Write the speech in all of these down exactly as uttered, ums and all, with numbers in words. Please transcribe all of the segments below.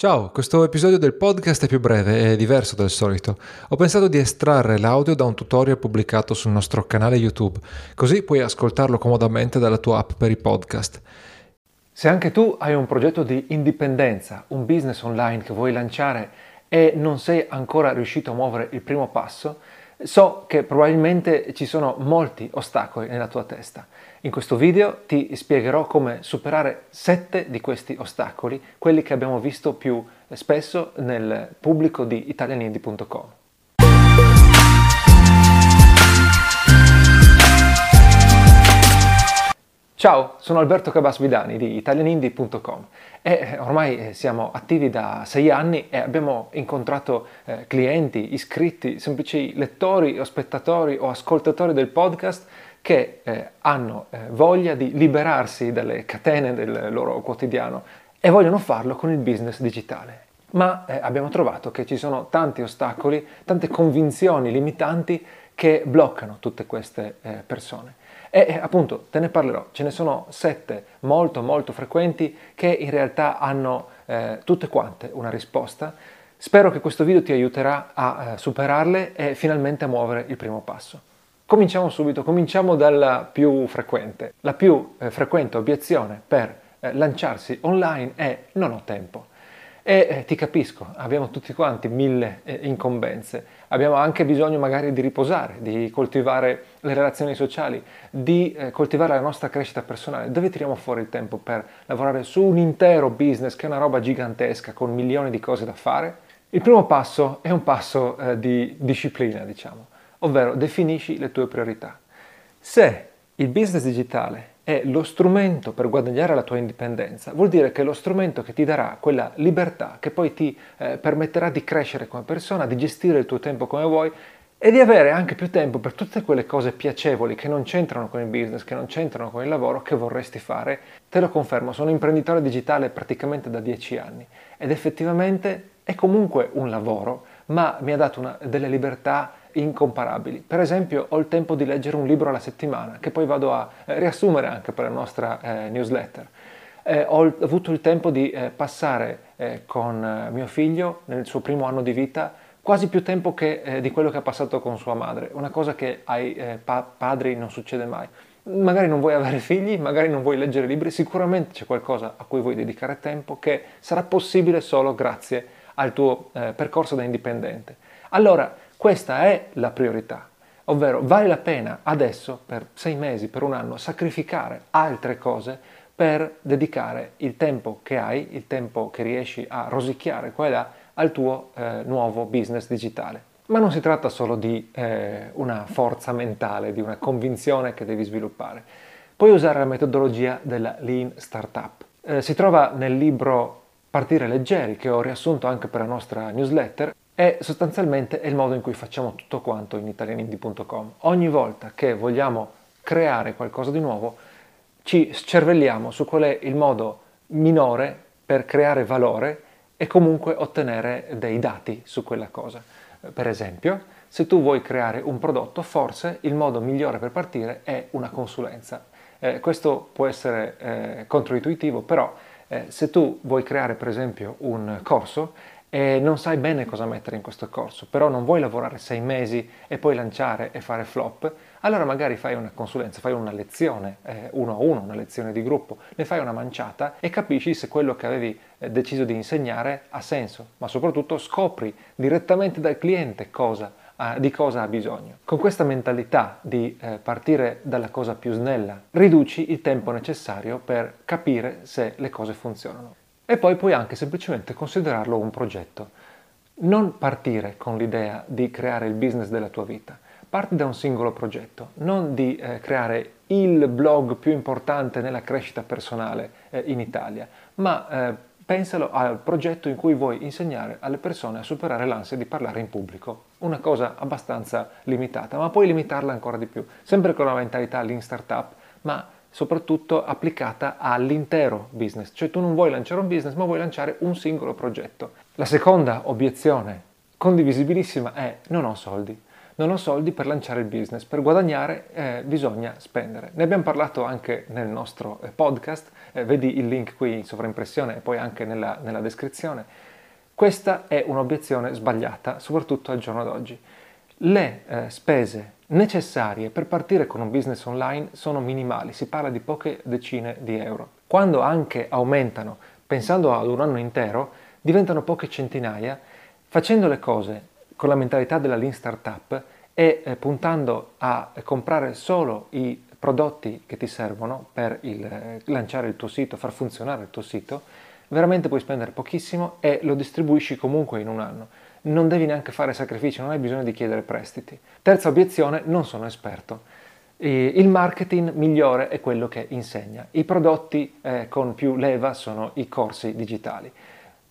Ciao, questo episodio del podcast è più breve e diverso dal solito. Ho pensato di estrarre l'audio da un tutorial pubblicato sul nostro canale YouTube, così puoi ascoltarlo comodamente dalla tua app per i podcast. Se anche tu hai un progetto di indipendenza, un business online che vuoi lanciare e non sei ancora riuscito a muovere il primo passo, so che probabilmente ci sono molti ostacoli nella tua testa. In questo video ti spiegherò come superare sette di questi ostacoli, quelli che abbiamo visto più spesso nel pubblico di Italian Indie punto com. Ciao, sono Alberto Cabas Vidani di Italian Indie punto com e ormai siamo attivi da sei anni e abbiamo incontrato eh, clienti, iscritti, semplici lettori o spettatori o ascoltatori del podcast che eh, hanno eh, voglia di liberarsi dalle catene del loro quotidiano e vogliono farlo con il business digitale. Ma eh, abbiamo trovato che ci sono tanti ostacoli, tante convinzioni limitanti che bloccano tutte queste eh, persone. E appunto te ne parlerò, ce ne sono sette molto molto frequenti che in realtà hanno eh, tutte quante una risposta. Spero che questo video ti aiuterà a eh, superarle e finalmente a muovere il primo passo. Cominciamo subito, cominciamo dalla più frequente. La più eh, frequente obiezione per eh, lanciarsi online è non ho tempo. E eh, ti capisco, abbiamo tutti quanti mille eh, incombenze, abbiamo anche bisogno magari di riposare, di coltivare le relazioni sociali, di eh, coltivare la nostra crescita personale. Dove tiriamo fuori il tempo per lavorare su un intero business che è una roba gigantesca con milioni di cose da fare? Il primo passo è un passo eh, di disciplina, diciamo, ovvero definisci le tue priorità. Se il business digitale è lo strumento per guadagnare la tua indipendenza, vuol dire che è lo strumento che ti darà quella libertà che poi ti eh, permetterà di crescere come persona, di gestire il tuo tempo come vuoi e di avere anche più tempo per tutte quelle cose piacevoli che non c'entrano con il business, che non c'entrano con il lavoro, che vorresti fare. Te lo confermo, sono imprenditore digitale praticamente da dieci anni ed effettivamente è comunque un lavoro, ma mi ha dato una, delle libertà incomparabili. Per esempio, ho il tempo di leggere un libro alla settimana, che poi vado a eh, riassumere anche per la nostra eh, newsletter. Eh, ho avuto il tempo di eh, passare eh, con eh, mio figlio, nel suo primo anno di vita, quasi più tempo che, eh, di quello che ha passato con sua madre, una cosa che ai eh, pa- padri non succede mai. Magari non vuoi avere figli, magari non vuoi leggere libri, sicuramente c'è qualcosa a cui vuoi dedicare tempo che sarà possibile solo grazie al tuo eh, percorso da indipendente. Allora, questa è la priorità, ovvero vale la pena adesso, per sei mesi, per un anno, sacrificare altre cose per dedicare il tempo che hai, il tempo che riesci a rosicchiare qua e là al tuo eh, nuovo business digitale. Ma non si tratta solo di eh, una forza mentale, di una convinzione che devi sviluppare. Puoi usare la metodologia della Lean Startup. Eh, si trova nel libro Partire Leggeri, che ho riassunto anche per la nostra newsletter, e sostanzialmente è il modo in cui facciamo tutto quanto in Italian Indie punto com. Ogni volta che vogliamo creare qualcosa di nuovo, ci scervelliamo su qual è il modo minore per creare valore e comunque ottenere dei dati su quella cosa. Per esempio, se tu vuoi creare un prodotto, forse il modo migliore per partire è una consulenza. Eh, questo può essere eh, controintuitivo, però eh, se tu vuoi creare per esempio un corso, e non sai bene cosa mettere in questo corso, però non vuoi lavorare sei mesi e poi lanciare e fare flop, allora magari fai una consulenza, fai una lezione eh, uno a uno, una lezione di gruppo, ne fai una manciata e capisci se quello che avevi eh, deciso di insegnare ha senso, ma soprattutto scopri direttamente dal cliente cosa, eh, di cosa ha bisogno. Con questa mentalità di eh, partire dalla cosa più snella, riduci il tempo necessario per capire se le cose funzionano. E poi puoi anche semplicemente considerarlo un progetto. Non partire con l'idea di creare il business della tua vita. Parti da un singolo progetto, non di eh, creare il blog più importante nella crescita personale eh, in Italia, ma eh, pensalo al progetto in cui vuoi insegnare alle persone a superare l'ansia di parlare in pubblico. Una cosa abbastanza limitata, ma puoi limitarla ancora di più, sempre con la mentalità Lean Startup, ma soprattutto applicata all'intero business, cioè tu non vuoi lanciare un business ma vuoi lanciare un singolo progetto. La seconda obiezione condivisibilissima è non ho soldi. non ho soldi per lanciare il business, per guadagnare eh, bisogna spendere. Ne abbiamo parlato anche nel nostro podcast, eh, vedi il link qui in sovraimpressione e poi anche nella, nella descrizione. Questa è un'obiezione sbagliata, soprattutto al giorno d'oggi. Le eh, spese necessarie per partire con un business online sono minimali, si parla di poche decine di euro. Quando anche aumentano, pensando ad un anno intero, diventano poche centinaia. Facendo le cose con la mentalità della Lean Startup e eh, puntando a comprare solo i prodotti che ti servono per il, eh, lanciare il tuo sito, far funzionare il tuo sito, veramente puoi spendere pochissimo e lo distribuisci comunque in un anno. Non devi neanche fare sacrifici, non hai bisogno di chiedere prestiti. Terza obiezione, non sono esperto. Il marketing migliore è quello che insegna. I prodotti eh, con più leva sono i corsi digitali.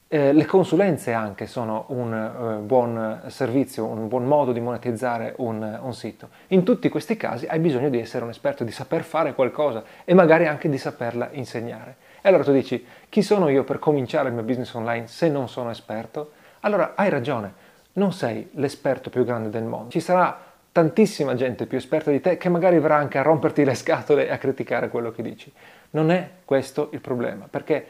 Eh, le consulenze anche sono un eh, buon servizio, un buon modo di monetizzare un, un sito. In tutti questi casi hai bisogno di essere un esperto, di saper fare qualcosa e magari anche di saperla insegnare. E allora tu dici, chi sono io per cominciare il mio business online se non sono esperto? Allora hai ragione, non sei l'esperto più grande del mondo. Ci sarà tantissima gente più esperta di te che magari verrà anche a romperti le scatole e a criticare quello che dici. Non è questo il problema, perché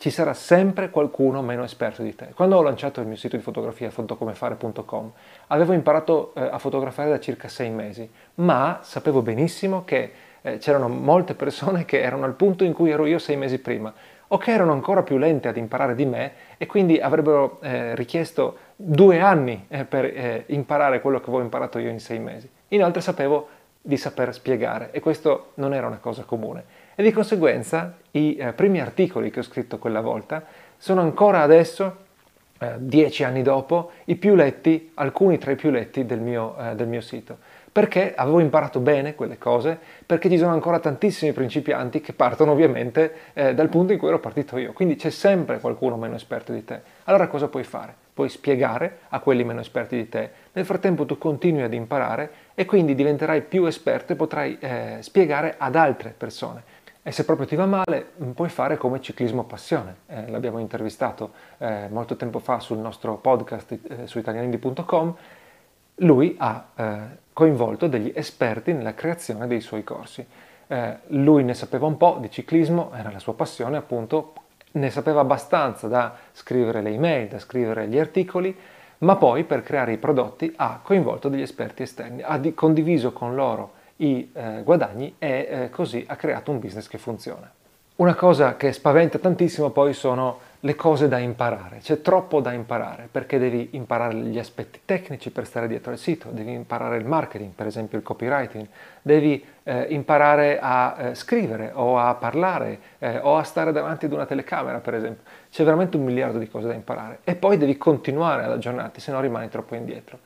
ci sarà sempre qualcuno meno esperto di te. Quando ho lanciato il mio sito di fotografia fotocomefare punto com avevo imparato eh, a fotografare da circa sei mesi, ma sapevo benissimo che eh, c'erano molte persone che erano al punto in cui ero io sei mesi prima o che erano ancora più lente ad imparare di me e quindi avrebbero eh, richiesto due anni eh, per eh, imparare quello che avevo imparato io in sei mesi. Inoltre sapevo di saper spiegare e questo non era una cosa comune. E di conseguenza i eh, primi articoli che ho scritto quella volta sono ancora adesso, eh, dieci anni dopo, i più letti, alcuni tra i più letti del mio, eh, del mio sito. Perché avevo imparato bene quelle cose, perché ci sono ancora tantissimi principianti che partono ovviamente eh, dal punto in cui ero partito io. Quindi c'è sempre qualcuno meno esperto di te. Allora cosa puoi fare? Puoi spiegare a quelli meno esperti di te. Nel frattempo tu continui ad imparare e quindi diventerai più esperto e potrai eh, spiegare ad altre persone. E se proprio ti va male, puoi fare come ciclismo passione. Eh, l'abbiamo intervistato eh, molto tempo fa sul nostro podcast eh, su italian indie punto com. Lui ha eh, coinvolto degli esperti nella creazione dei suoi corsi. Eh, lui ne sapeva un po' di ciclismo, era la sua passione appunto, ne sapeva abbastanza da scrivere le email, da scrivere gli articoli, ma poi per creare i prodotti ha coinvolto degli esperti esterni, ha di- condiviso con loro i eh, guadagni e eh, così ha creato un business che funziona. Una cosa che spaventa tantissimo poi sono le cose da imparare. C'è troppo da imparare perché devi imparare gli aspetti tecnici per stare dietro al sito, devi imparare il marketing, per esempio il copywriting, devi eh, imparare a eh, scrivere o a parlare eh, o a stare davanti ad una telecamera, per esempio. C'è veramente un miliardo di cose da imparare e poi devi continuare ad aggiornarti, se no rimani troppo indietro.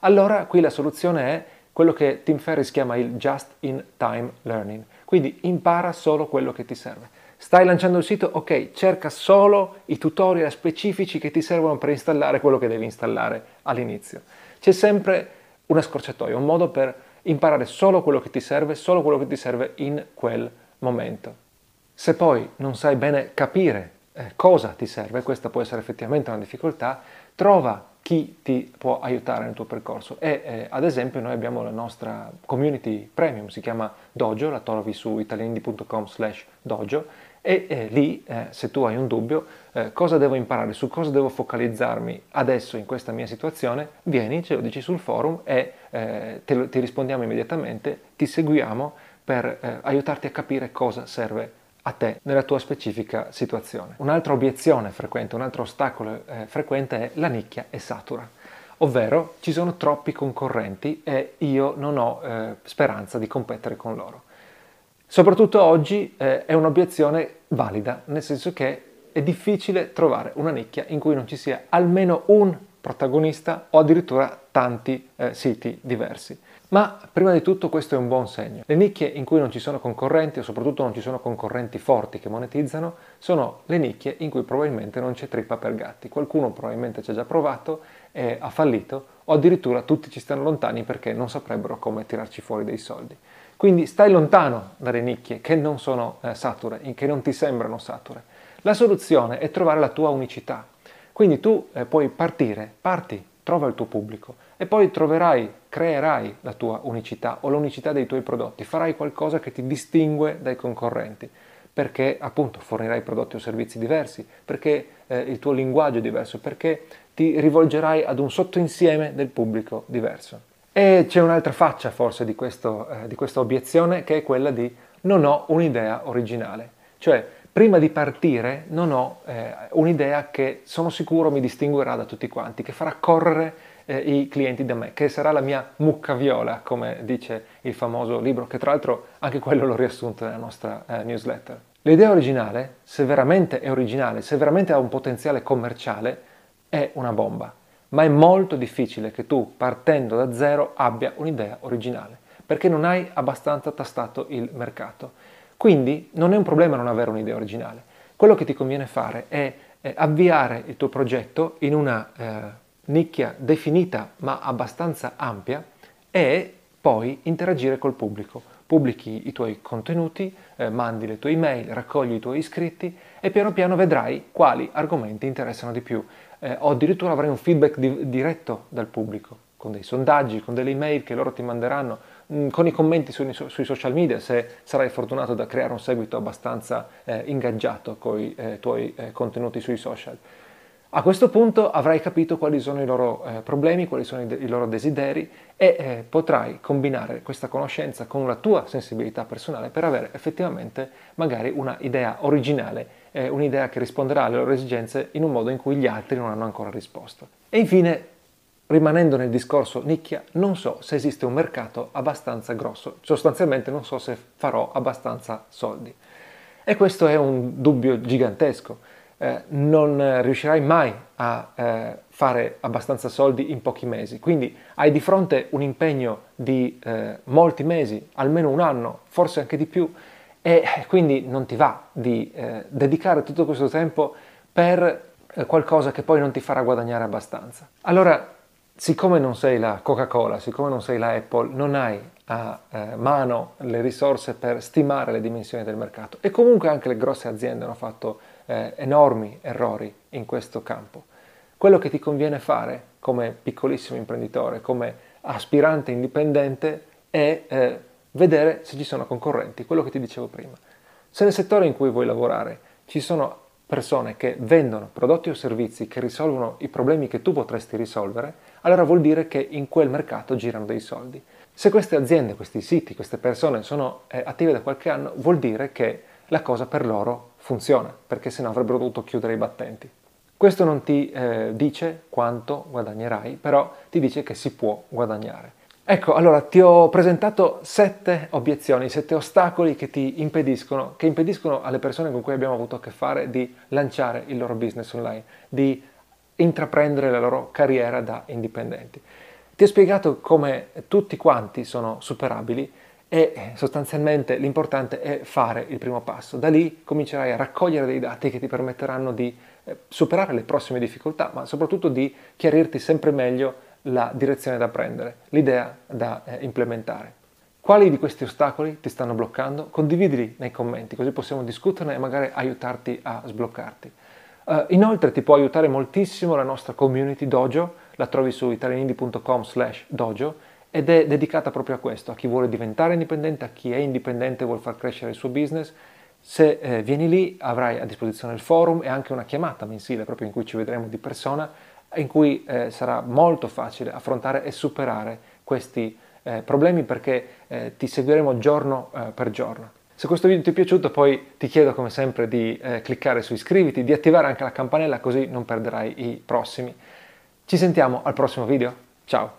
Allora qui la soluzione è quello che Tim Ferriss chiama il just in time learning, quindi impara solo quello che ti serve. Stai lanciando il sito? Ok, cerca solo i tutorial specifici che ti servono per installare quello che devi installare all'inizio. C'è sempre una scorciatoia, un modo per imparare solo quello che ti serve, solo quello che ti serve in quel momento. Se poi non sai bene capire eh, cosa ti serve, questa può essere effettivamente una difficoltà, trova chi ti può aiutare nel tuo percorso e eh, ad esempio noi abbiamo la nostra community premium, si chiama Dojo, la trovi su italian indie punto com slash dojo e eh, lì eh, se tu hai un dubbio eh, cosa devo imparare, su cosa devo focalizzarmi adesso in questa mia situazione, vieni, ce lo dici sul forum e eh, te lo, ti rispondiamo immediatamente, ti seguiamo per eh, aiutarti a capire cosa serve a te nella tua specifica situazione. Un'altra obiezione frequente, un altro ostacolo eh, frequente è la nicchia è satura, ovvero ci sono troppi concorrenti e io non ho eh, speranza di competere con loro. Soprattutto oggi eh, è un'obiezione valida, nel senso che è difficile trovare una nicchia in cui non ci sia almeno un protagonista o addirittura tanti eh, siti diversi. Ma prima di tutto questo è un buon segno. Le nicchie in cui non ci sono concorrenti o soprattutto non ci sono concorrenti forti che monetizzano sono le nicchie in cui probabilmente non c'è trippa per gatti. Qualcuno probabilmente ci ha già provato e ha fallito o addirittura tutti ci stanno lontani perché non saprebbero come tirarci fuori dei soldi. Quindi stai lontano dalle nicchie che non sono eh, sature, che non ti sembrano sature. La soluzione è trovare la tua unicità. Quindi tu eh, puoi partire, parti, trova il tuo pubblico. e poi troverai, creerai la tua unicità o l'unicità dei tuoi prodotti, farai qualcosa che ti distingue dai concorrenti, perché appunto fornirai prodotti o servizi diversi, perché eh, il tuo linguaggio è diverso, perché ti rivolgerai ad un sottoinsieme del pubblico diverso. E c'è un'altra faccia forse di, questo, eh, di questa obiezione, che è quella di non ho un'idea originale, cioè prima di partire non ho eh, un'idea che sono sicuro mi distinguerà da tutti quanti, che farà correre eh, i clienti da me, che sarà la mia mucca viola, come dice il famoso libro, che tra l'altro anche quello l'ho riassunto nella nostra eh, newsletter. L'idea originale, se veramente è originale, se veramente ha un potenziale commerciale, è una bomba, ma è molto difficile che tu, partendo da zero, abbia un'idea originale, perché non hai abbastanza tastato il mercato. Quindi non è un problema non avere un'idea originale. Quello che ti conviene fare è avviare il tuo progetto in una eh, nicchia definita ma abbastanza ampia e poi interagire col pubblico. Pubblichi i tuoi contenuti, eh, mandi le tue email, raccogli i tuoi iscritti e piano piano vedrai quali argomenti interessano di più. Eh, o addirittura avrai un feedback di- diretto dal pubblico, con dei sondaggi, con delle email che loro ti manderanno, con i commenti sui, sui social media, se sarai fortunato da creare un seguito abbastanza eh, ingaggiato con i eh, tuoi eh, contenuti sui social. A questo punto avrai capito quali sono i loro eh, problemi, quali sono i, de- i loro desideri e eh, potrai combinare questa conoscenza con la tua sensibilità personale per avere effettivamente magari una idea originale, eh, un'idea che risponderà alle loro esigenze in un modo in cui gli altri non hanno ancora risposto. E infine, rimanendo nel discorso nicchia, non so se esiste un mercato abbastanza grosso, sostanzialmente non so se farò abbastanza soldi. E questo è un dubbio gigantesco. Eh, non riuscirai mai a eh, fare abbastanza soldi in pochi mesi, quindi hai di fronte un impegno di eh, molti mesi, almeno un anno, forse anche di più, e quindi non ti va di eh, dedicare tutto questo tempo per eh, qualcosa che poi non ti farà guadagnare abbastanza. Allora, siccome non sei la Coca-Cola, siccome non sei la Apple, non hai a eh, mano le risorse per stimare le dimensioni del mercato, e comunque anche le grosse aziende hanno fatto eh, enormi errori in questo campo. Quello che ti conviene fare come piccolissimo imprenditore, come aspirante indipendente, è eh, vedere se ci sono concorrenti, quello che ti dicevo prima. Se nel settore in cui vuoi lavorare ci sono persone che vendono prodotti o servizi che risolvono i problemi che tu potresti risolvere, allora vuol dire che in quel mercato girano dei soldi. Se queste aziende, questi siti, queste persone sono eh, attive da qualche anno, vuol dire che la cosa per loro funziona, perché sennò avrebbero dovuto chiudere i battenti. Questo non ti eh, dice quanto guadagnerai, però ti dice che si può guadagnare. Ecco, allora ti ho presentato sette obiezioni, sette ostacoli che ti impediscono, che impediscono alle persone con cui abbiamo avuto a che fare di lanciare il loro business online, di intraprendere la loro carriera da indipendenti. Ti ho spiegato come tutti quanti sono superabili e sostanzialmente l'importante è fare il primo passo. Da lì comincerai a raccogliere dei dati che ti permetteranno di superare le prossime difficoltà, ma soprattutto di chiarirti sempre meglio la direzione da prendere, l'idea da eh, implementare. Quali di questi ostacoli ti stanno bloccando? Condividili nei commenti, così possiamo discuterne e magari aiutarti a sbloccarti. Uh, inoltre ti può aiutare moltissimo la nostra community Dojo, la trovi su italian indie punto com slash dojo, ed è dedicata proprio a questo, a chi vuole diventare indipendente, a chi è indipendente e vuole far crescere il suo business. Se eh, vieni lì avrai a disposizione il forum e anche una chiamata mensile proprio in cui ci vedremo di persona, in cui eh, sarà molto facile affrontare e superare questi eh, problemi, perché eh, ti seguiremo giorno eh, per giorno. Se questo video ti è piaciuto, poi ti chiedo come sempre di eh, cliccare su iscriviti, di attivare anche la campanella, così non perderai i prossimi. Ci sentiamo al prossimo video, ciao!